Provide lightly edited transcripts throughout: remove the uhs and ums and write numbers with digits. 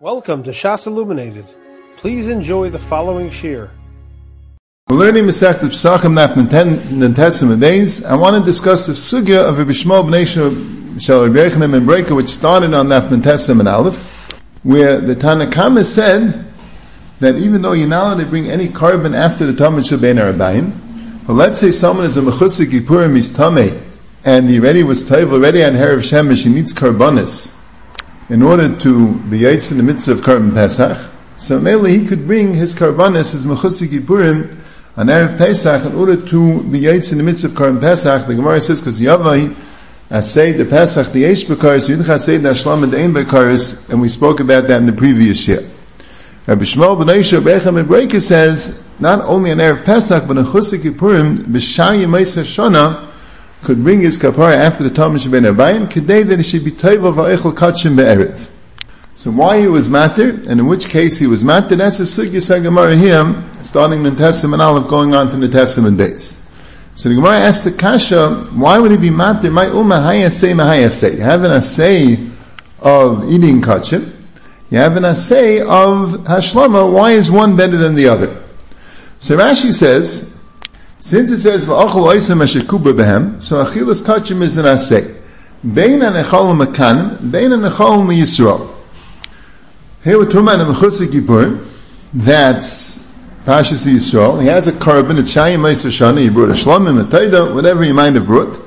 Welcome to Shas Illuminated. Please enjoy the following shiur. We're learning Maseches Pesachim in the Testament days. I want to discuss the sugya of Rabbi Shmuel b'nei Shal and Breaker, which started on the Testament Aleph, where the Tana Kama said that even though you're not allowed to bring any carbon after the Tamid Shabbein Arabayim, but let's say someone is a Mechutz Kippurim, he's Tameh, and he already was Tov already on Herav Shemesh, he needs karbanis in order to be yaitz in the mitzvah of Karban Pesach. So mainly he could bring his karbanis, his mechutz kippurim, on Erev Pesach in order to be yaitz in the mitzvah of Karban Pesach. The Gemara says, because Yavai, Asay, the Pesach, the Eish Bekaris, Yidcha Asay, the Ashlam, and the Ein Bekaris, and we spoke about that in the previous year. Rabbi Shmuel b'nei Shebechem and Breaker says, not only on Erev Pesach, but on Mechutz Kippurim, B'shah Yemais HaShana, could bring his kapara after the Talmud Shabbat Abayim, today that he should be Taiva Va'echel Kachim Be'erev. So why he was matter, and in which case he was matter, that's the Sugya Sagamara here, starting in the Testament Aleph, going on to the Testament days. So the Gemara asked the Kasha, why would he be matter? My Umma Hayasei Mahayasei. You have an assay of eating Kachim, you have an assay of Hashlama, why is one better than the other? So Rashi says, since it says va'achol oisem hashekuba behem, so achilas kachim is an aseh. Bein anechol mekanim, bein anechol meyisrael. Here we're talking about a mechutz kippurim. That's Pashas Yisrael. He has a carbon, it's shayim ha'isashana. He brought a shlomim, a taida, whatever he might have brought,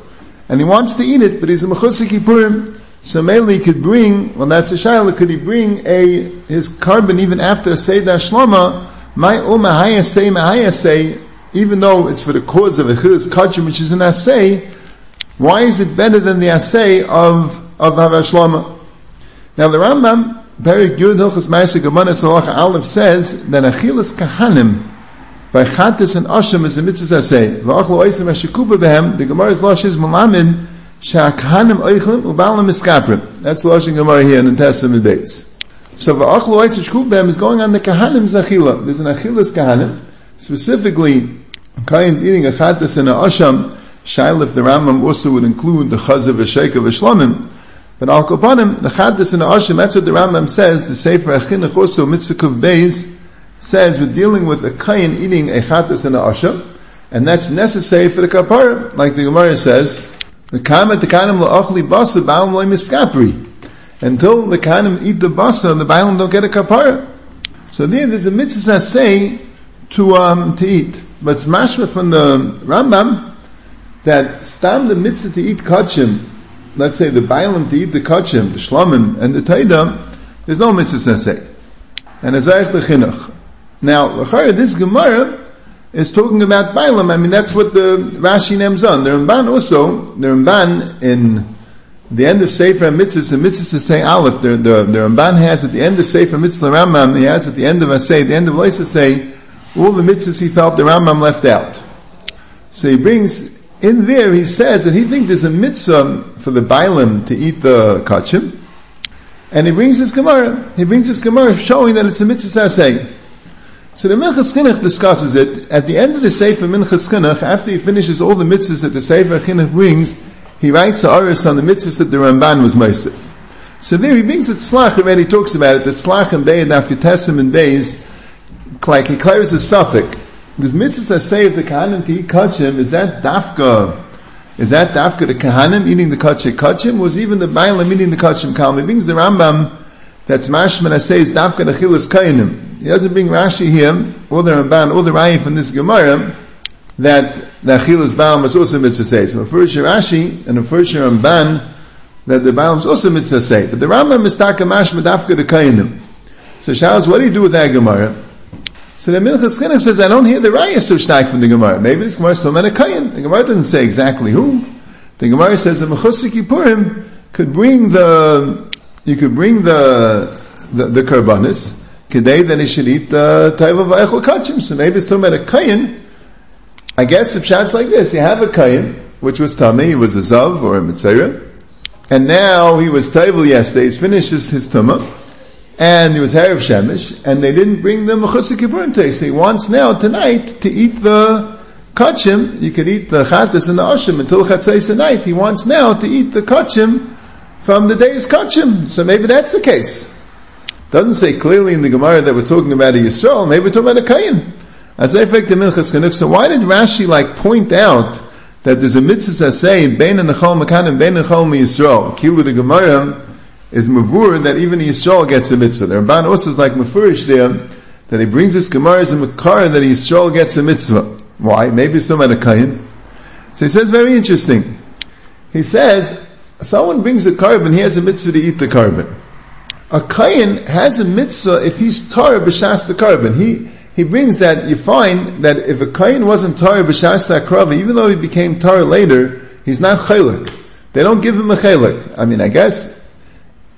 and he wants to eat it, but he's a mechutz kippurim. So mainly he could bring. Well, that's a shayla. Could he bring his carbon even after a seidah shloma? My umahayasei mahayasei. Even though it's for the cause of Achilas Kachim, which is an assay, why is it better than the assay of Havashlama? Now the Rambam, Perek Yud Hilchos Ma'aser Kavanos Halacha Aleph says that Achilas Kahanim by Chatas and Asham is a mitzvah assay. V'achlo oisem hashekuba behem. The Gemara's Lashon is Melamed she'akahanim oichlim u'ba'alim miskaprim. That's the Lashon Gemara here in the Testament days. So v'achlo oisem hashekuba behem is going on the Kahanim's Achila. There's an Achilas Kahanim. Specifically, Kain's eating a Chatas and a Asham, Shail if the Rambam also would include the Chazav, a Sheik, of a Shlomim. But Al Kopanim, the Chatas and the Asham, that's what the Rambam says, the Sefer Chinuch also, Mitzvah Kuv Beis, says we're dealing with a Kain eating a Chatas and a Asham, and that's necessary for the Kapara, like the Gemara says, the Kama Tekanim La'achli Basa, Ba'alim Loi Miskapri. Until the Kanim eat the Basa, the Ba'alim don't get a Kapara. So there's a Mitzvah say, to eat. But it's mashma from the Rambam that stam the mitzvah to eat kachim, let's say the bailam to eat the kachim, the shlomim, and the taida, there's no mitzvah saseh. And it's aich lechinuch. Now, this Gemara is talking about bailam. I mean, that's what the Rashi names on. The Ramban also, the Ramban in the end of Sefer HaMitzvahs and Mitzvahs Aseh Aleph, the Ramban has at the end of Sefer Mitzvah Rambam, he has at the end of Aseh, the end of Leis Aseh, all the mitzvahs he felt the Rambam left out. So he brings in there, he says that he thinks there's a mitzvah for the bailam to eat the kachim, and he brings this Gemara. He brings this Gemara showing that it's a mitzvah aseh. So the Minchas Chinuch discusses it at the end of the Sefer Minchas Chinuch. After he finishes all the mitzvahs that the Sefer Chinuch brings, he writes an aris on the mitzvahs that the Ramban was meisif. So there he brings it slach already. Talks about it. The slach and day and afitesim and days. Like he clears a suffix. This mitzvah say of the kahanim to eat kachim, is that dafka the kahanim eating the kachim, was even the bailam eating the kachim kalm? He brings the Rambam that's mashman say is dafka the chilas kainim. He doesn't bring Rashi here or the Ramban or the Raiy from this Gemara that the chilas bailam is also mitzvah say. So first Rashi and first Ramban that the bailam is also mitzvah say. But the Rambam is taka mashman dafka the kainim. So Shalos, what do you do with that Gemara? So the Minchas Chinuch says, I don't hear the Raiya so stark from the Gemara. Maybe this Gemara is talking about a Kayin. The Gemara doesn't say exactly who. The Gemara says the Mechutz Kippurim could bring the Karbanis. Kedei then he should eat the Taiva V'Echol Kachim. So maybe it's talking about a Kayin. I guess the pshat's like this: you have a Kayin which was Tamei, he was a Zav or a Mitzera, and now he was Taiva yesterday. He's finished his Tumah. And it was Herav Shemesh, and they didn't bring the Mechutz Kippurim today. So he wants now, tonight, to eat the Kachim. You could eat the Chatas and the Ashim until Chatzais tonight. He wants now to eat the Kachim from the day's Kachim. So maybe that's the case. Doesn't say clearly in the Gemara that we're talking about a Yisrael, maybe we're talking about a Kayin. As I effect the Minchas Chinuch, so why did Rashi point out that there's a mitzvah saseh, Bein Nechal Mekan and Bein Nechal Yisrael? Kilu the Gemara is mavur that even Yisrael gets a mitzvah. The Ramban also is mafurish there, that he brings this Gemara as a makar that Yisrael gets a mitzvah. Why? Maybe it's talking about a Kayin. So he says, very interesting. He says, someone brings a carbon, he has a mitzvah to eat the carbon. A Kayin has a mitzvah if he's tar b'shas the carbon. He brings that, you find that if a Kayin wasn't tar b'shas the akrava, even though he became tar later, he's not chaylik. They don't give him a chaylik. I mean, I guess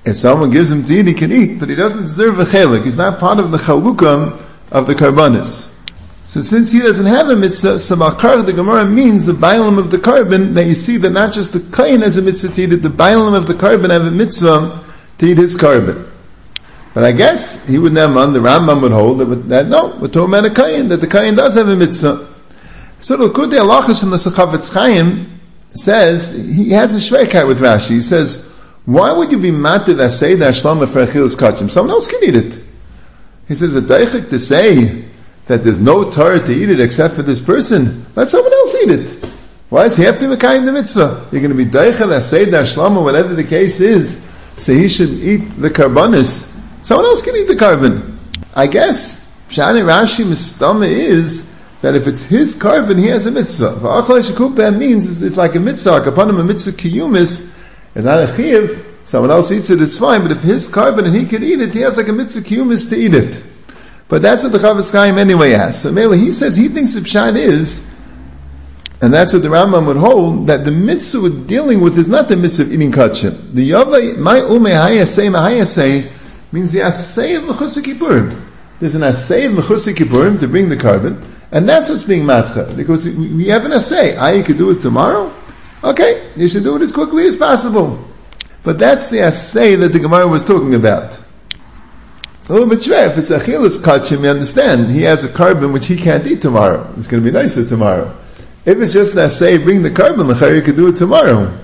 if someone gives him to eat, he can eat, but he doesn't deserve a chaylik. He's not part of the chalukam of the karbanis. So since he doesn't have a mitzvah, samakar, the Gemara means the bailam of the carbon, that you see that not just the Kayin has a mitzvah to eat it, the bailam of the carbon have a mitzvah to eat his carbon. But I guess he would never, the Rambam would hold that no, we're talking about a Kayin, that the Kayin does have a mitzvah. So the Kutei Halachos from the Chafetz Chaim says, he has a shveikai with Rashi. He says, why would you be matir that say that shlama for achilas kachim? Someone else can eat it. He says, a daichik to say that there's no Torah to eat it except for this person, let someone else eat it. Why does he have to be mekayim the mitzvah? You're going to be daichel, asayid, ashlama, whatever the case is, so he should eat the karbanis. Someone else can eat the carbon. I guess, Shani Rashi Mistama is that if it's his carbon, he has a mitzvah. V'achle shekup, that means it's like a mitzvah, kapanim, a mitzvah kiyumis, it's not a chiv, someone else eats it, it's fine, but if his carbon and he can eat it, he has a mitzvah kiyumis to eat it. But that's what the Chafetz Chaim anyway asks. So Mele, he says he thinks the pshat is, and that's what the Rambam would hold, that the mitzvah we're dealing with is not the mitzvah of eating kachim. The Yavai, my ume hayaseh, mahayaseh, means the aseh of mechusah kippurim. There's an aseh of mechusah kippurim to bring the carbon, and that's what's being matcha, because we have an aseh. You could do it tomorrow? Okay, you should do it as quickly as possible. But that's the aseh that the Gemara was talking about. A little bit shver, if it's achilas kachim, you understand, he has a carbon which he can't eat tomorrow. It's going to be nicer tomorrow. If it's just that say, bring the carbon, you could do it tomorrow.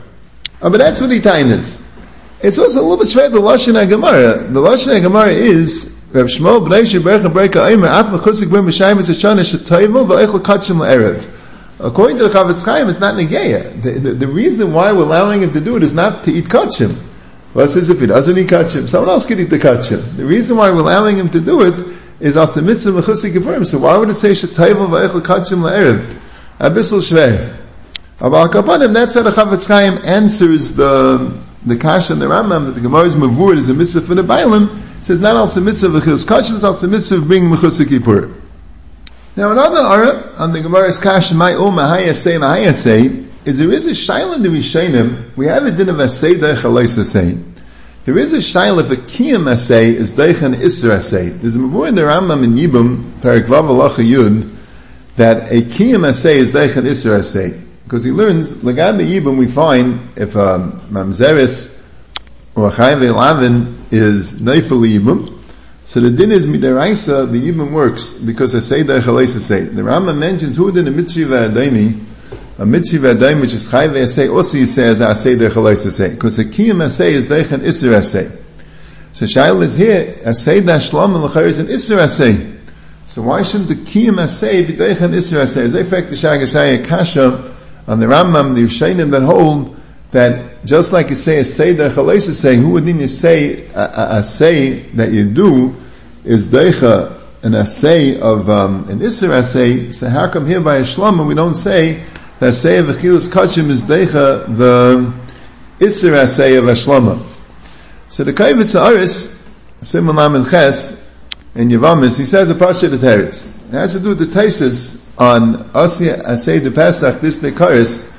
But that's what he tain. It's also a little bit shver, the Lashon HaGemara. The Lashon HaGemara is, Rav Shmuel b'nei shebercha b'reika oimer, af mechusik b'rim b'shayim v'sashana shetoivel v'eichel kachim l'erev. According to the Chafetz Chaim, it's not negeya. The reason why we're allowing him to do it is not to eat kachim. Well, it says if he doesn't eat kachim, someone else can eat the kachim. The reason why we're allowing him to do it is asa mitzvah mechusik gevurim. So why would it say shetayvel va'echel kachim la'erev? Abisel shveh. Aval kapanim, that's how the Chafetz Chaim answers the kasha and the Rambam that the Gemara is mavur is a mitzvah for the bailam. It says not asa mitzvah v'chilus kachim, it's asa mitzvah bring mechusik gevurim. Now another ara on the Gemara's kasha ma'om mahayaseh is there is a shayla in the Rishonim, we have a din of asay, deich alayis asay. There is a shayla, if a kiyam asay is deich an isser asay. There's a mavur in the Rambam in Yibum, Parak Vav Halacha Yud, that a kiyam asay is deich an isser asay. Because he learns, Lagad Yibum we find, if Mamzeris or a Chayv Elavin is neifel Yibum, so the din is midaraisa, the Yibum works, because asay deich alayis asay. The Rambam mentions, who did a mitzvah v'adaini, a mitzvah daim which is chayv asay osi says asay dechalos asay because a kiyum asay is deich an isser asay. So Shail is here asay dashlam and l'chayr is an isser asay. So why shouldn't the kiyum asay be deich an isser asay? As they fact the Shagas Aryeh kasha on the Rambam the Yushanim that hold that just like you say asay dechalos asay, who would then you say asay that you do is deicha an asay of an isser asay? So how come here by ashlam we don't say that asay of achilas kachim is deicha, the isser asay of ashlama. So the Kavitz Aris, Simon Laman Ches, in Yevamis, he says a parsha of Teretz. It has to do with the thesis on asay de Pesach, this bekaris,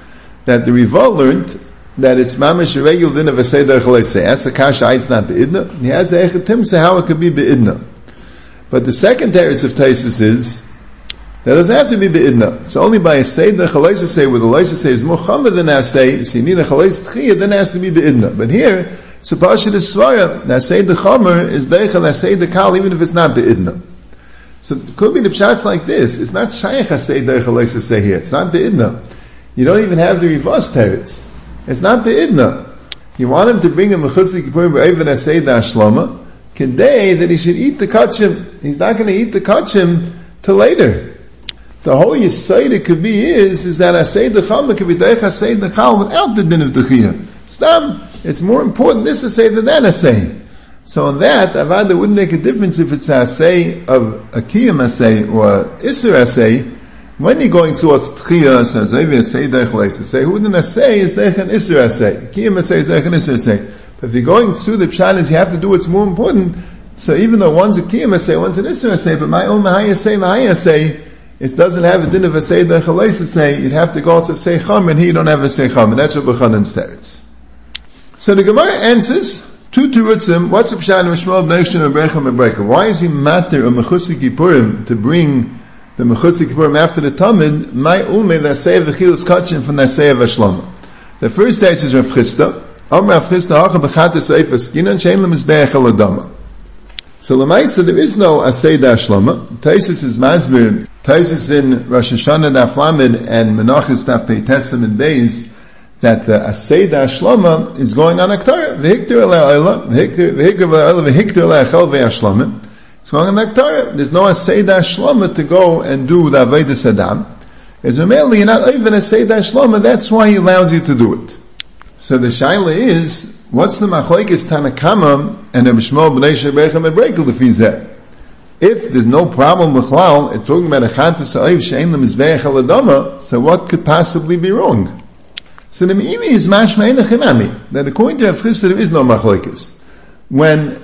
that the Rival learned that it's mamash a regular din of asay de achilasay. As a kasha, it's not beidna. He has a echetim, so how it could be beidna. But the second teretz of thesis is, that doesn't have to be beidna. It's only by a say the chalaisa say where the laisa say is more chama than asay. So you need a chalais tchiyah, then it has to be beidna. But here, so parsha is svara. Asay the chamer is deich and asay the kal, even if it's not beidna. So it could be the pshat's like this. It's not shayach asay the chalaisa say here. It's not beidna. You don't even have the reverse teretz. It's not beidna. You want him to bring a mechusik kipur even asay the ashlama. Kedei that he should eat the kachim. He's not going to eat the kachim till later. The whole yisoid it could be is that asay dechama could be deich asay dechal without the din of dechiyah. Stam, it's more important this asay than that asay. So on that, avada wouldn't make a difference if it's asay of a kiyam asay or isur asay. When you're going towards tchiyah, so zevi asay deich leis asay. Who wouldn't asay is deich an isur asay. Kiyam asay is deich an isur asay. If you're going through the pshanas, you have to do what's more important. So even though one's a kiyam asay, one's an isur asay, but my own mahay asay, it doesn't have a din of asay dech alayis asay. You'd have to go to asay chum, and here you don't have asay chum, and that's what B'chanan's teretz. So the Gemara answers two terutzim. What's the pshat of Shmuel ben Yishon and Berachim and Berachim? Why is he matter of mechutz Kippurim to bring the mechutz Kippurim after the Talmud? My ulme the asay v'chilas kachin from the asay of Ashlam. The first teretz is Rav Chisda. So Lamaisa, there is no Asay Dashlama. Taisus is Masbir. Taisus in Rosh Hashanah Daf Lamed and Menachos Daf Pei Tesem and Beis that the Asay Dashlama is going on Aktarah. It's going on Aktarah. There's no Asay Dashlama to go and do the Avodas Adam. As a male, you're not even Asay Dashlama. That's why he allows you to do it. So the shaila is, what's the machlokes Tana Kama and Rav Shmuel ben Yishon Berachim and Berachim l'fi zeh? If there's no problem with Chlal, it's talking about a chantas oiv she'en l'mizbeach al adama, so what could possibly be wrong? So the Me'iri is mashma enechinami, that according to Rav Chisda, there is no machlokes. When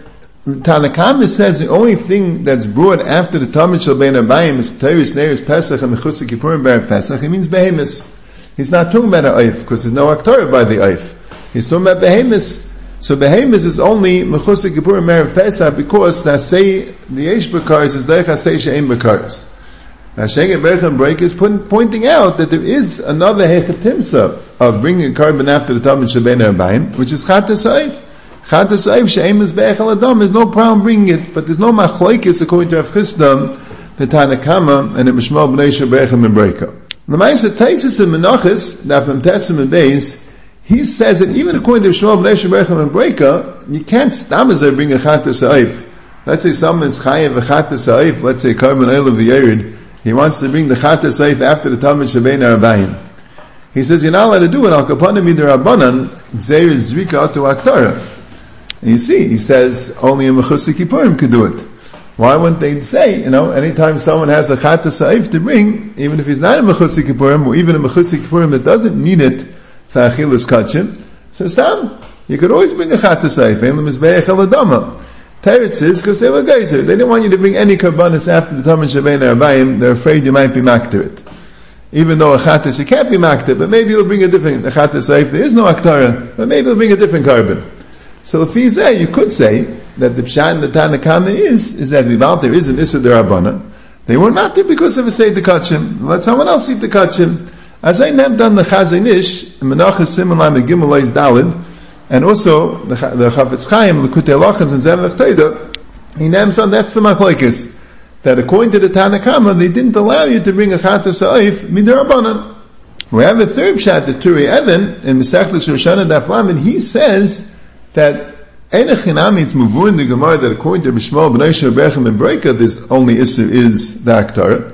Tana Kama says the only thing that's brought after the Talmud shel bein Abayim is Pteris, Neris, Pesach, and Mechutz Kippurim, B'Erev Pesach, it means behemoth. He's not talking about an oif, because there's no aktor by the oif. He's talking about behemoth. So behemoth is only mechutz kippurim me'erev pesach because the yesh bekaris is derech asay she'ein bekaris. Hashem Berachim Break is pointing out that there is another hechatimsa of bringing a carbon after the Talmud shel bein Abayim, which is chatas oif. Chatas oif she'ein mizbeach al adam. There's no problem bringing it, but there's no machlokes according to Rav Chisda, the Tana Kama, and the Mishmol b'nei Berachim and Breaker. L'maisa Taisus and Menachos Daf Mem Tesem and Beis, he says that even according to Shmuel ben Yishon Berachim and Breaker, you can't stamazay bring a chatas ha'if. Let's say someone is chayev a chatas ha'if. Let's say Karban Eil of the Yerid. He wants to bring the chatas ha'if after the Talmud shel bein Abayim. He says you're not allowed to do it. Al kapanim midarabanan zayir zvika atu aktara. And you see, he says only a mechutz kippurim could do it. Why wouldn't they say, anytime someone has a chatas ha'if to bring, even if he's not a mechutz kippurim, or even a mechutz kippurim that doesn't need it, fa'achilas kachim, so stam, you could always bring a chatas ha'if, ein l'mizbeach al adama. Teretz is, because they were geyser, they didn't want you to bring any karbanis after the Talmud shel bein Abayim, they're afraid you might be makter it. Even though a chatas, you can't be makter, but maybe you'll bring a different, the chatas ha'if, there is no aktara, but maybe you'll bring a different carbon. So if he say, you could say, that the pshat in the Tana Kama is that Vival, there is an Issa D'Rabbanan. They were not there because of a Seyd D'Kachim. Let someone else eat D'Kachim. As I named on the Chazon Ish, Menachos Simon Lamed Gimel Ois Daled, and also the Chafetz Chaim, L'Kutei Lachos, and Zevach Teda, he names on, that's the Machlokes. That according to the Tana Kama, they didn't allow you to bring a Chatas Ha'if Mid'Rabbanan. We have a third pshat, the Turei Even, in Maseches Pesachim Daf Lamed, he says that Enechinami, it's muvur in the Gemara that according to Bishmol, B'nai Berachim and Breika, this only issue is the Aktar.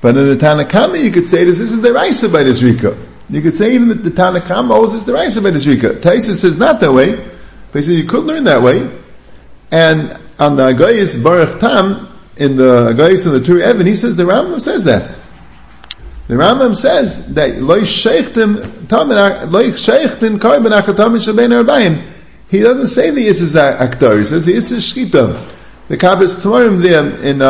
But in the Tana Kama, you could say this is the Raisa by this Rika. You could say even that the Tana Kama owes us the Raisa by this Rika. Taisus says not that way, but he says you could learn that way. And on the Agayis Baruch Tam, in the Agayis and the Turei Even, he says the Rambam says that. The Rambam says that Lo Sheichtin Karben Achatam Shabbein Arbayim. He doesn't say the Isis Aktar, he says the Isis Shchita. The Kabbalah Tamarim there in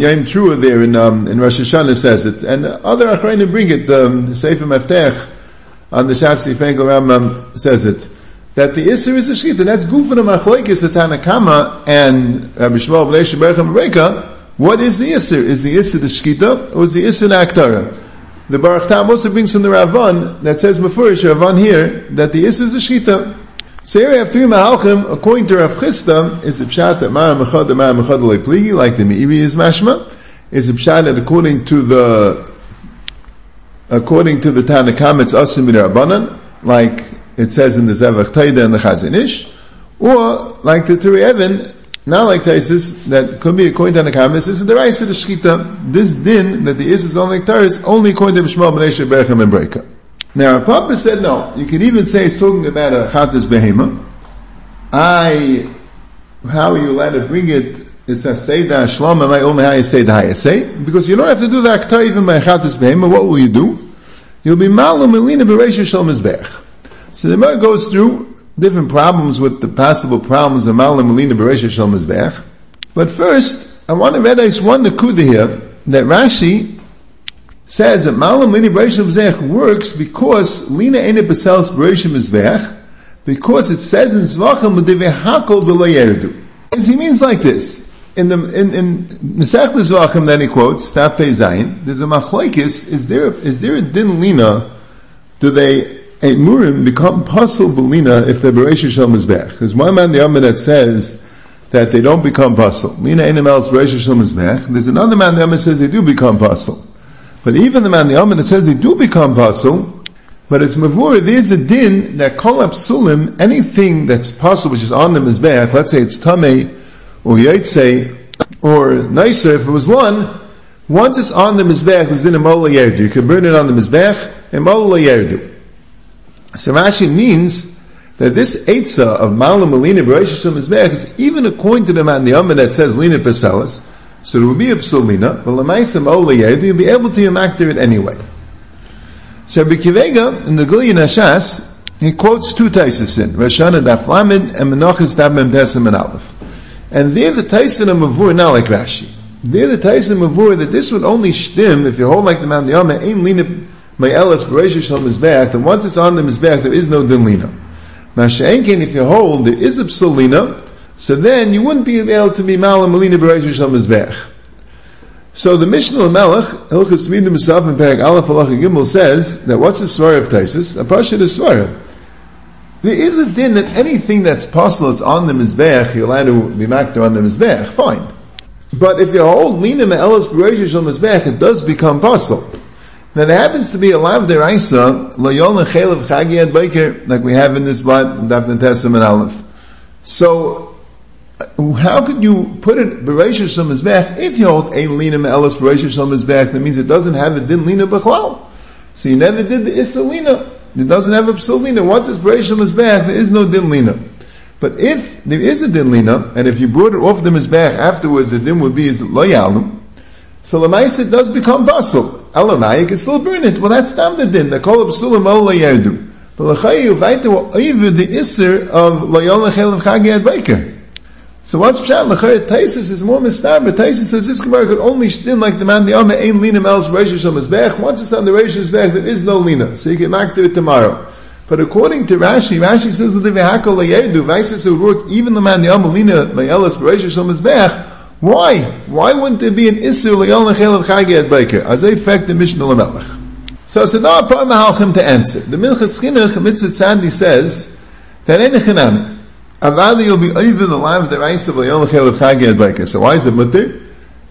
Yom Teruah there in Rosh Hashanah says it. And other Achronim bring it, Sefer Maftech on the Shapsi Fengel Rambam says it. That the Isis is a Shchita. That's Gufan HaMachlokes, the Tana Kama and Rabbi Shmuel ben Yishon Berachim Berachim. What is the Isis? Is the Isis the Shchita or is the Isis the Aktar? The Baruch Tam also brings from the Ravon that says Mefurish Ravon here that the Isis is a Shchita. So here we have three Mahalchim, according to Rav Chisda, is a pshat that Mara Mechad Lepligi, like the Me'iri is mashma, is a pshat that according to the Tana Kama, it's Asim B'Rabanan, like it says in the Zevach Teda and the Chazon Ish, or like the Turei Even, Not like Taisus, that could be according to Tana Kama. This isn't the Raiy of the Shkita. This din, that the Isis is only like Taurus, only according to Bishmal, B'nei Berachim, and Breika. Now, Papa said no. You could even say it's talking about a Chatas Behema. How are you allowed to bring it? It's a Seidah Shlam, and I only how you say the Hayasei. Because you don't have to do the Aktar even by Chatas Behema. What will you do? You'll be Malu Melina B'Reisha Shalom Izbech. So the Gemara goes through different problems with the possible problems of Malam Melina Beresha Shel Mizbech. But first, I want to realize one nakuda here, that Rashi says that Malam Melina Beresha Mizbech works because Lina Ene Pesels Beresha Mizbech, because it says in Zvachim L'divehakol D'Lo Yerdu. He means like this. In Mesech L'Zvachim that he quotes, Taf Pei Zayin, there's a machlekes, is there a din Lina, do they Murim become pasul b'lina if they're bereisha shel mizbech? There's one man in the Amid that says that they don't become pasul. Lina einem else bereisha shel mizbech. There's another man in the Amid that says they do become pasul. But even the man in the Amid that says they do become pasul, but it's mavur. There's a din that kol absulim, anything that's pasul which is on the mizbech. Let's say it's tamei or yaitzei or neiser. If it was one, once it's on the mizbech, there's din emol layerdu. You can burn it on the mizbech emol layerdu. So Rashi means that this Eitzah of Malam Melina Bereisha Shel Mizbeach is even according to the Matniyama that says Lina Pesalis, so it will be a Psulina, but Lamaisam Ola Yehudu, you'll be able to Yamactor it anyway. So Rabbi Kivega, in the Gilui Nashas, he quotes two Taisus in, Rashana Daf Lamed and Menachas Daf Mem Tesim and Aleph. And they're the Taisus of Mavur, not like Rashi. They're the Taisus of Mavur that this would only shtim, if you hold like the Matniyama, ain't Lina Ma'elas Bereisha Shel Mizbeach, that once it's on the Mizbeach, there is no Din Lina. Masha'enken, if you hold, there is a Psul Lina, so then you wouldn't be able to be Malam Melina Bereisha Shel Mizbeach. So the Mishnah L'Melech, Hilchos Midim Misaf and Perek Aleph Halacha Gimel says that what's the Svarah of Taisus? A Pasha is Svarah. There is a din that anything that's possible is on the Mizbeach, you're allowed to be Makter on the Mizbeach, fine. But if you hold Lina Ma'elas Bereisha Shel Mizbeach, it does become possible. Now there happens to be a lav deraisa loyol nechelav chagi ad biker, like we have in this blot in Dafne Tesam and Aleph. So how could you put it bereisha shel mizbech if you hold ein lina me'elas bereisha shel mizbech? That means it doesn't have a din lina b'chlal. So you never did the issa lina. It doesn't have a psul lina. Once it's bereisha shel mizbech, there is no din lina. But if there is a din lina, and if you brought it off the mizbech afterwards, the din would be is loyalum. So l'maisa does become pasul. Alavai, you can still burn it. Well, that's not the din. The kol absulim ol layerdu. But l'chayu vaytu oivu the iser of loyol lechelav chagi adbaker. So what's pshat l'chayu Taisus is more mistar, but Taisus says this gemara could only shtin like the man the ame ein lina mel's reisha shel mizbech. Once it's on the reisha mizbech, there is no lina, so you can mark it tomorrow. But according to Rashi says that the vehakol layerdu vaysus would work even the man the ame lina me'elas reisha shel mizbech. Why? Why wouldn't there be an Isur L'yol Nechel of Chagi Ad Baker? As a fact, the Mishnah L'Melech. So I said, now I put Mahalchim to answer. The Minchas Chinuch, Mitzvah Tzadi says, that in a Chinam, Avali will be over the life of the Reis of L'yol Nechel of Chagi Ad Baker. So why is it mutter?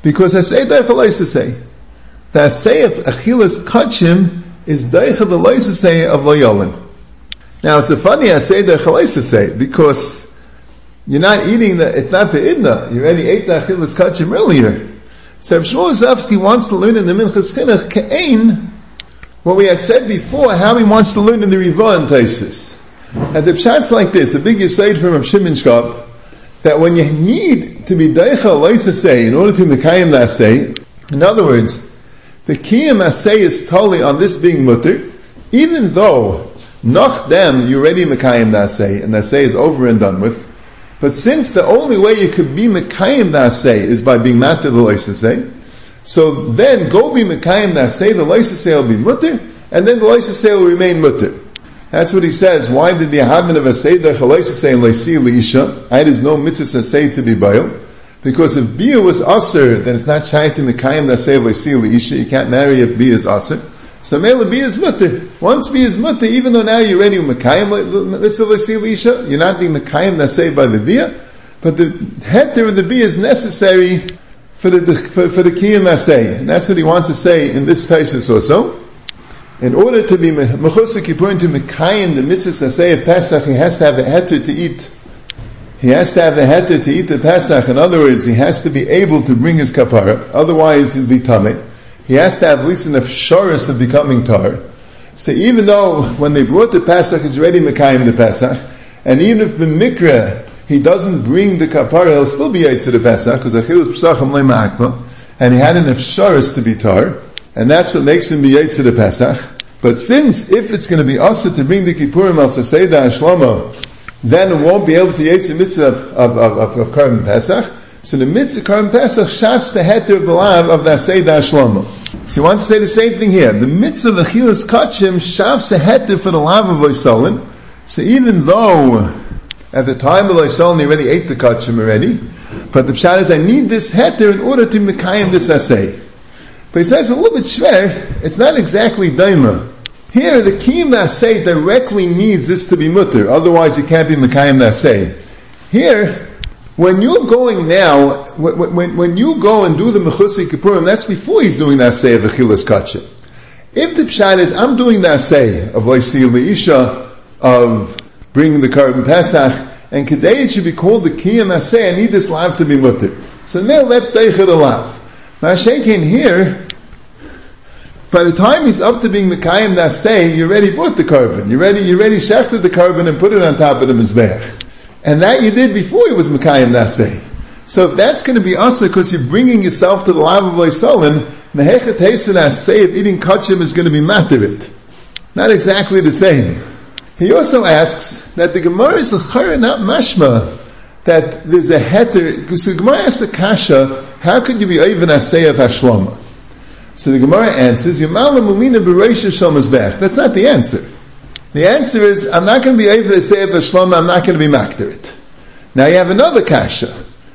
Because I say, Deicha L'yosasei. The Asei of Achilles Kachim is Deicha L'yosasei of L'yolin. Now it's a funny Asei Deicha L'yosasei, because you're not eating the, it's not be'idna. You already ate the Achilles Kachim earlier. So Rav Shimon Shkop wants to learn in the Minchas Chinuch, Ka'ain, what we had said before, how he wants to learn in the Ravon Taisus. And the pshat's like this, a big yesod from Rav Shimon Shkop, that when you need to be deicha loisasei in order to mekayim the asei, in other words, the kiyam asei is totally on this being mutter, even though nach dem you already mekayim the asei, and the asei is over and done with. But since the only way you could be Mekayim the Aseh is by being Matir the Loisaseh, so then go be Mekayim the Aseh, the Loisaseh will be Mutter, and then the Loisaseh will remain Mutter. That's what he says. Why did the Ahavin of Aseh, the Chaloisaseh, and Loisi Leisha, I there's no Mitzvah Aseh to be Baal? Because if Bia was Aser, then it's not Shai to Mekayim the Aseh, Loisi Leisha, you can't marry if Bia is Aser. So Mela Bia is Mutter. Once Bia is Mutter, even though now you're ready with Mekayim L'Sil Isha, you're not being Mekayim Naseh by the Bia, but the Heter of the Bia is necessary for the Kiyam Naseh. And that's what he wants to say in this Taisus also. In order to be Mechusik, you're going to Mekayim the Mitzvah Naseh of Pesach, he has to have a Heter to eat. he has to have a heter to eat the Pesach. In other words, he has to be able to bring his kapara, otherwise he'll be tamei. He has to have at least enough shoris of becoming tar. So even though when they brought the Pesach, he's already mekayim the Pesach, and even if b'mikra he doesn't bring the kapara, he'll still be yotze the Pesach, because achilus pesachim le'ma'akma, and he had enough shoris to be tar, and that's what makes him be yotze the Pesach. But since, if it's going to be asur to bring the kippurim al saseidah ashlomo, then it won't be able to yotze the mitzvah of Karban Pesach. So the mitzvah Karban Pesach shafts the heter of the lav of the Aseidah Shlomo. So he wants to say the same thing here. The mitzvah of Achilas Kachim shafts the heter for the lav of Loisolin. So even though at the time of Loisolin he already ate the Kachim already, but the pshat is I need this heter in order to mekayim this asay. But he says a little bit shver, it's not exactly daima. Here the kiyum asay directly needs this to be mutter, otherwise it can't be mekayim the asay. Here, when you're going now, when you go and do the mechusei kippurim, that's before he's doing the asay of achilas kachim. If the pshat is, I'm doing the asay of loisei leisha, of bringing the Karban Pesach, and kedei it should be called the kiyum asay, I need this lav to be mutter. So now let's deichad a lav. Now Shekin here, by the time he's up to being mekayim the asay, you already bought the Karban. You already shechted the Karban and put it on top of the mizbeach. And that you did before it was Mekayim Naseh. So if that's going to be Asa, because you're bringing yourself to the Lav of Loisolin, Mehechet Hesed Naseh of eating Kachim is going to be Matarit. Not exactly the same. He also asks that the Gemara is L'chara, not Mashma, that there's a Heter, because the Gemara asks a Kasha, how could you be Oiven Naseh of Hashloma? So the Gemara answers, Yamala Mulina Bereisha Shomazbech. That's not the answer. The answer is, I'm not going to be able to say of Hashlama, I'm not going to be makter it. Now you have another kasha.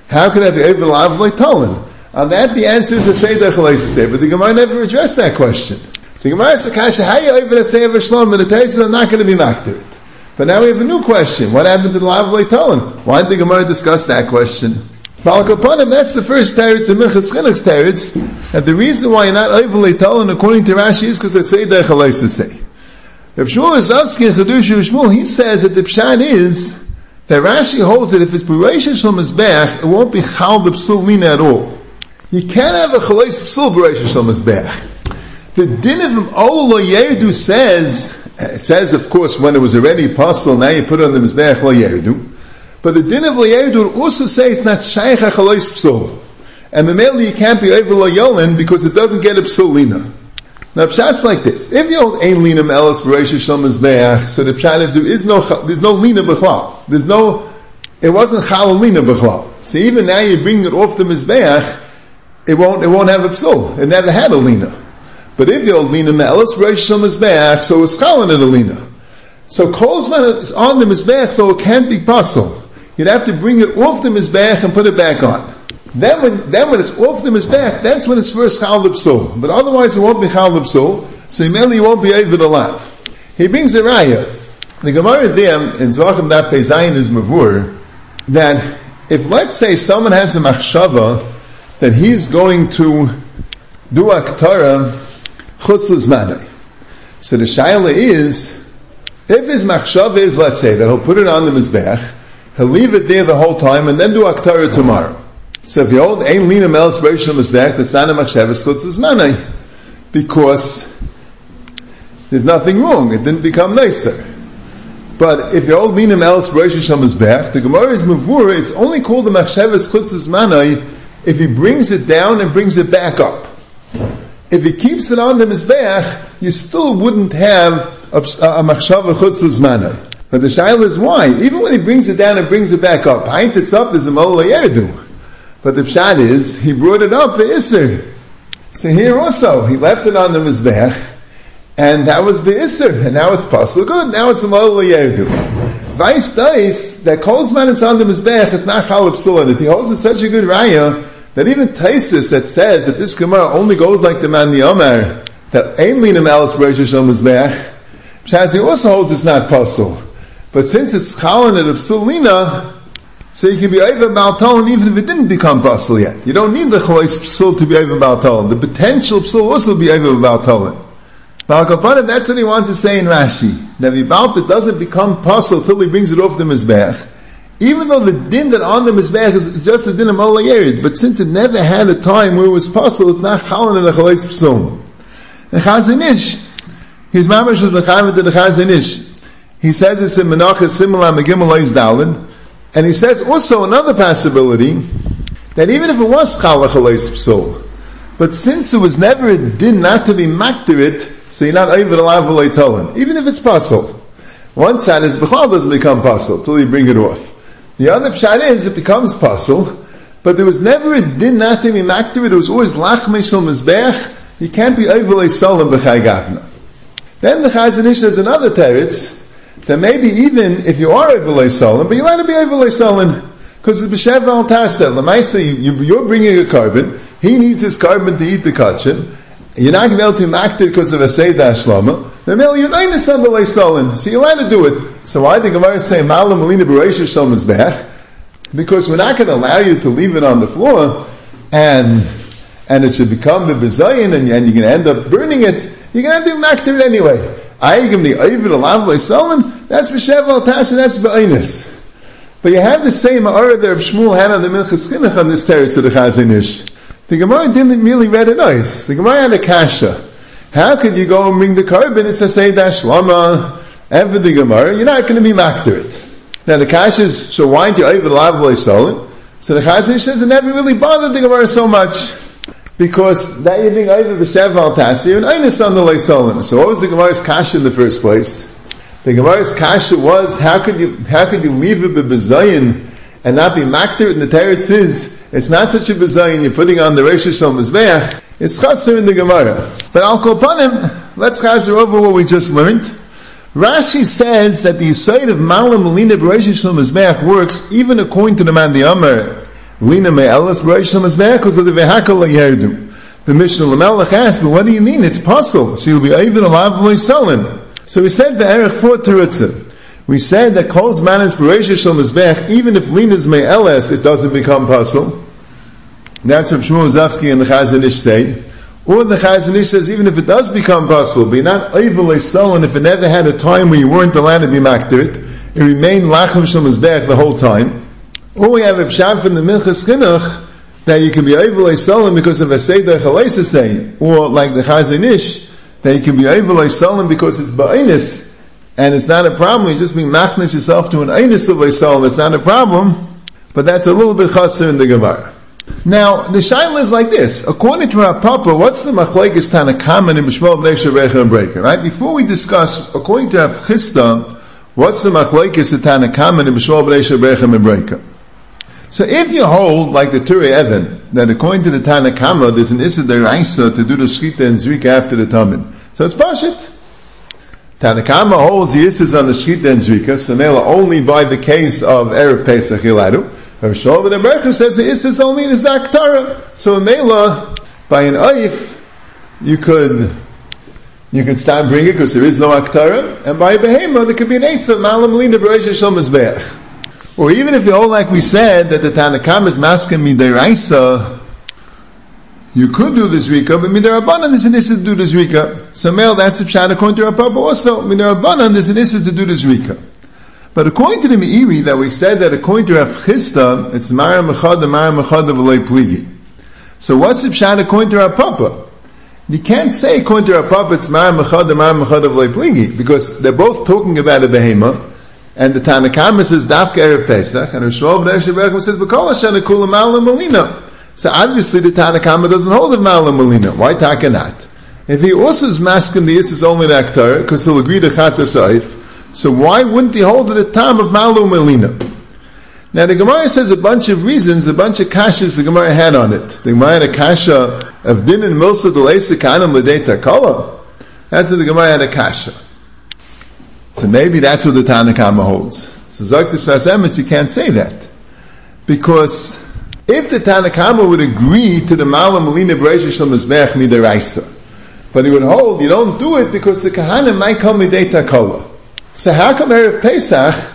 How can I be able to lav le'tolin? On that, the answer is to say the Chalais to say, but the Gemara never addressed that question. The Gemara asked the kasha, how are you able to say of Hashlama? The Torah says, I'm not going to be makter it. But now we have a new question. What happened to the lav le'tolin? Why did the Gemara discuss that question? Balakaponim, that's the first teretz in Minchas Chinuch's teretz, and the reason why you're not able to le'tolin, according to Rashi, is because they say the Chalais to say. Rav Shimon Shkop, he says that the pshat is that Rashi holds that if it's bereisha shel mizbeach, it won't be chal the psul mina at all. You can't have a chaleis psul bereisha shel mizbeach. The din of Ol lo yerdu says, it says of course when it was already pasul, now you put it on the mizbeach lo yerdu. But the din of lo yerdu also says it's not shaykh a chaleis psul, and the mainly you can't be over lo yolin because it doesn't get a psul mina. Now pshat's like this: if you hold ein lina me'elas bereisha shel mizbeach, so the pshat is there's no lina b'chlal. It wasn't chal lina b'chlal. So even now you bring it off the mizbeach, it won't have a psul. It never had a lina. But if you hold lina me'elas bereisha shel mizbeach, so it's chalin at a lina. So kol zman it's on the mizbeach, though it can't be pasul. You'd have to bring it off the mizbeach and put it back on. Then when it's off the mizbeach, that's when it's first chal the psul. But otherwise it won't be chal the psul, so immediately you won't be able to laugh. He brings a raya. The Gemara there, in Zvachim Daf Pei Zayin is mavur, that if let's say someone has a machshava that he's going to do aktara chutz l'zmanay. So the shaila is, if his machshava is, let's say, that he'll put it on the mizbeach, he'll leave it there the whole time and then do aktara tomorrow. So if you hold ein lina me'elas bereisha shel mizbeach, that's not a machshavas chutz l'zmanay, because there's nothing wrong. It didn't become nicer. But if you hold lina me'elas bereisha shel mizbeach, the Gemara is mavura. It's only called a machshavas chutz l'zmanay if he brings it down and brings it back up. If he keeps it on the mizbeach, you still wouldn't have a machshavas chutz l'zmanay. But the shaila is why? Even when he brings it down and brings it back up, paint it's up. There's a ma'ol yerdu. But the pshat is, he brought it up for Isser. So here also, he left it on the Mizbech, and that was B'Isser, and now it's Pasul. Good, now it's a Ma'ol Yerdu. Vice Tais, that calls man it's on the Mizbech, it's not Chalab Sulanit. He holds it such a good Raya, that even Taisis that says that this Gemara only goes like the man the Omer, that Ein Linam Alas Bereisha Shel Mizbech, Pshat, he also holds it's not Pasul. But since it's Chalan and Absulina, so you can be over Baltalon even if it didn't become Pasul yet. You don't need the Chalais Psul to be over Baltalon. The potential Psul also be over Baltalon. Balkapanov, that's what he wants to say in Rashi. That if Balta doesn't become Pasul till he brings it off the Mizbech, Even though the din that on the Mizbeach is just a din of Mala Yerid, but since it never had a time where it was possible, it's not Chalon and Achalais Psalm. The Chazon Ish, his mamash was Mechamed to the Chazon Ish. He says it's in Menachas Simla Megimel Eis Daled, and he says also another possibility, that even if it was Chalon Achalais Psalm, but since it was never a din not to be maktir it, so you're not Eivet Alav V'lei Tolan, even if it's possible. One side is Bechal doesn't become possible till you bring it off. The other pshat is it becomes possible, but there was never a din not to be maktir. It was always lachmei shel mizbeach. You can't be overly solemn b'chai gavna. Then the Chazon Ish has another teretz that maybe even if you are overly solemn, but you want to be overly solemn because it's b'shev al tarsel. Lamaisa, you're bringing a carbon. He needs his carbon to eat the kachin. You're not going to be maktir because of a seidah shlama. So you allowed to do it. So why the Gemara say because we're not going to allow you to leave it on the floor and it should become the bezayin and you're going to end up burning it. You're going to have to do it anyway. That's b'shev al tasin. That's b'ainis. But you have the same aura there of Shmuel had on the Minchas Chinuch on this terrace of the Chazon Ish. The Gemara didn't merely read it nice. The Gemara had a kasha. How could you go and bring the carbon? It's a Seidah Shlama, and for the Gemara, you're not going to be makter it. Now the kasha is, so why aren't you Eivet Alav V'lei Tolan? So the Chazon Ish says, it never really bothered the Gemara so much, because that you're being Eivet B'shev Al Tassi, and Einis on the Lei Tolan. So what was the Gemara's kasha in the first place? The Gemara's kasha was, how could you leave it b'bezayin and not be makter? And the teretz is, it's not such a b'zayin you're putting on the Reish Hashem Mizbeach. It's chaser in the Gemara. But Al Kol Panim, let's chaser over what we just learned. Rashi says that the side of Malam Lina Reish Hashem Mizbeach works even according to the man the Amar Lina Me'elas Reish Hashem Mizbeach because of the Vehakal Yerdu. The Mishnah L'Melech asked, but what do you mean? It's possible. So you'll be even alive v'lei Tolan. So we said the erech for terutzim. We said that calls man is bereisha shel mizbech, even if linas me'eles, it doesn't become puzzle. That's what Shmuel Zavsky and the Chazon Ish say. Or the Chazon Ish says, even if it does become puzzle, but you're not overly sullen, if it never had a time where you weren't allowed to be makdirit, it remained lachem shel mizbech the whole time. Or we have a pshat from the Minchas Chinuch, that you can be overly sullen because of a seder chaleisa say, or like the Chazon Ish, that you can be overly solemn because it's ba'inus and it's not a problem. You just being machnis yourself to an einus of leisolim. It's not a problem, but that's a little bit chaser in the Gemara. Now the shaila is like this: according to Rav Papa, what's the machlekes Tana Kama and Bishmol Bnei Sherecha and Breaker? Right before we discuss, according to Rav Chisda, what's the machlekes Tana Kama and Bishmol Bnei Sherecha and Breaker? So if you hold like the Turei Even, that according to the Tana Kama, there's an Issa D'Oraisa to do the Shechita and Zrika after the Tamid. So it's Pashit. Tana Kama holds the Issas on the Shechita and Zrika, so Mela only by the case of Erev Pesach Yiladu. Rav Shimon Shkop says the Issas only in the Zaktara. So Mela, by an Oif, you could stop bringing it because there is no Aktara, and by a Behema, there could be an Eitz of Malam Lina B'Reish Shel Mizbeach. Or even if you hold, like we said, that the Tana Kama is masking midiraisa, you could do the zrika, but midirabanan is an issue to do the zrika. So, male, that's a pshat according to Rav Papa also. Midirabanan is an issue to do the zrika. But according to the Me'iri, that we said that according to Rav Chisda, it's mara mechada v'lei pligi. So, what's the pshat according to Rav Papa? You can't say according to Rav Papa it's mara mechada v'lei pligi, because they're both talking about a behema. And the Tana Kama says Dafka Erev Pesach, and Rav Shimon Shkop says B'Kol Hashanah Kula Ma'ala Malina. So obviously the Tana Kama doesn't hold of Ma'ala Malina. Why Taka not? If he also is masking the Isis only in Akhtar, because he'll agree to Chatas Oif, so why wouldn't he hold it at time of Ma'ala Malina? Now the Gemara says a bunch of reasons, a bunch of kashas the Gemara had on it. The Gemara had a kasha of Din and Milsa D'Leisa Kanam L'Dei Takala. That's what the Gemara had a kasha. So maybe that's what the Tana Kama holds. So Zok Tisvas Emes, you can't say that. Because if the Tana Kama would agree to the Ma'ala Malina B'Reish Shel Mizbeach Midaraisa, but he would hold, you don't do it because the Kahana might come Midei Takala. So how come Erev Pesach,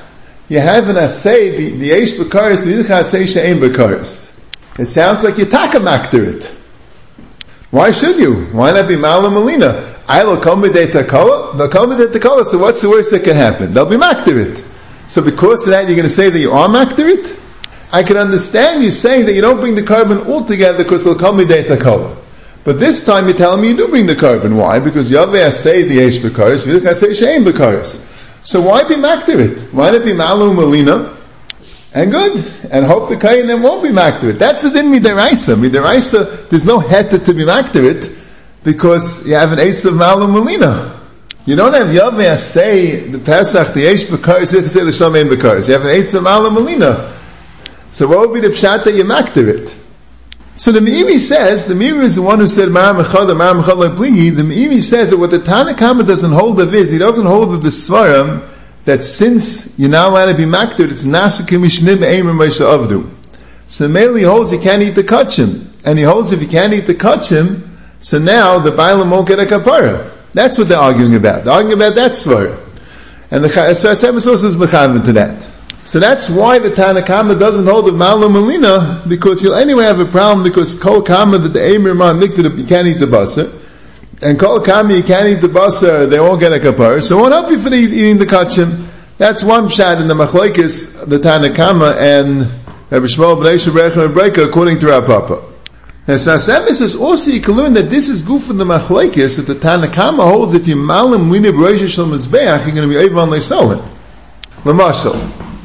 you have an asay, the Eish B'Karis, the Yidcha Asay She'ein B'Karis? It sounds like you taka makter it. Why should you? Why not be Ma'ala Malina? I'll accommodate the color. So what's the worst that can happen? They'll be makter it. So because of that, you're going to say that you are makdirit? I can understand you saying that you don't bring the carbon altogether because it'll come midei takala. But this time you're telling me you do bring the carbon. Why? Because Yaveh say the yesh b'karis, you say she'ein b'karis. So why be makdirit? Why not be malu malina? And good. And hope the kayin then won't be makdirit. That's the din midaraisa. Midaraisa, there's no heter to be makdirit because you have an ace of malu malina. You don't have Yaveh say the Pesach, the yesh b'karis, you have to say the she'ein b'karis. You have an ace of malu malina. So what would be the pshat that you makdirit? So the Me'iri says, the Me'iri is the one who said, the Me'iri says that what the Tana Kama doesn't hold of is, he doesn't hold of the svarim, that since you're not allowed to be makdirit, it's nasukim mishnim eimrim reisha avdu. So mainly he holds you can't eat the kachim. And he holds if you can't eat the kachim, so now the bailam won't get a kapara. That's what they're arguing about. They're arguing about that svarim. And the Chafetz Chaim is mechaven to that. So that's why the Tana Kama doesn't hold the Malu Malina, because you'll anyway have a problem, because Kol Kama that the Amir Ma nikted, you can't eat the basar, and Kol Kama you can't eat the basar, they won't get a kapar, so it won't help you for eating the kachim. That's one pshat in the machlekes, the Tana Kama and Rabbi Shmuel ben Esher Brechem and Breika, according to Rav Papa. Now Svasemis says also you can learn that this is goof in the machlekes that the Tana Kama holds if you Malu Malina Rosh Shel Mizbeach, you're going to be Eivan Leisolin. Lamashal.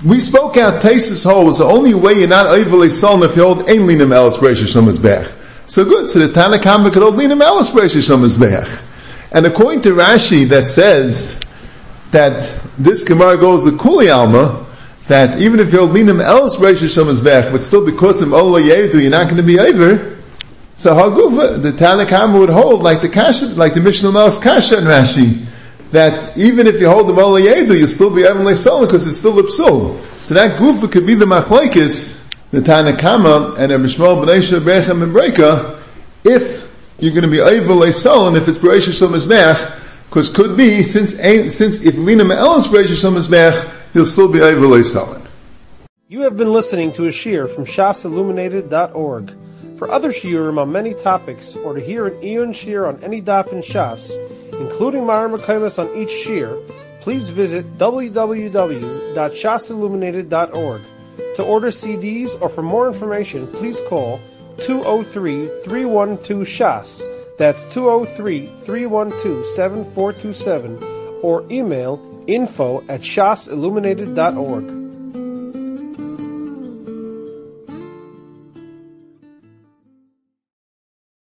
We spoke out Taisus holds the only way you're not overly solemn if you hold ein linam elis b'reisha shel mizbeach. So good, so the Tana Kama could hold linam elis b'reisha shel mizbeach. And according to Rashi that says that this Gemara goes the kuli alma, that even if you hold linam elis b'reisha shel mizbeach, but still because of Allah Yehudu you're not going to be over. So Haguva, the Tana Kama would hold like the Kasha, like the Mishnah L'Melech Kasha and Rashi, that even if you hold the Mala Yedu, you'll still be Evan Leisola because it's still a psul. So that gufa could be the Machlaikis, the Tana Kama, and Rabbi Shmuel ben Esher Brechem and Breika, if you're going to be Evan Leisola, and if it's Bereisha Shel Mizbeach, because could be, since if Lina Me'el is Bereisha Shel Mizbeach, you'll still be Evan Leisola. You have been listening to a shiur from shasilluminated.org. For other shiurim on many topics, or to hear an Eon shiur on any daf in Shas, including Ma'arim HaKaimas on each shiur, please visit www.shasilluminated.org. To order CDs or for more information, please call 203-312-SHAS. That's 203-312-7427 or email info@shasilluminated.org.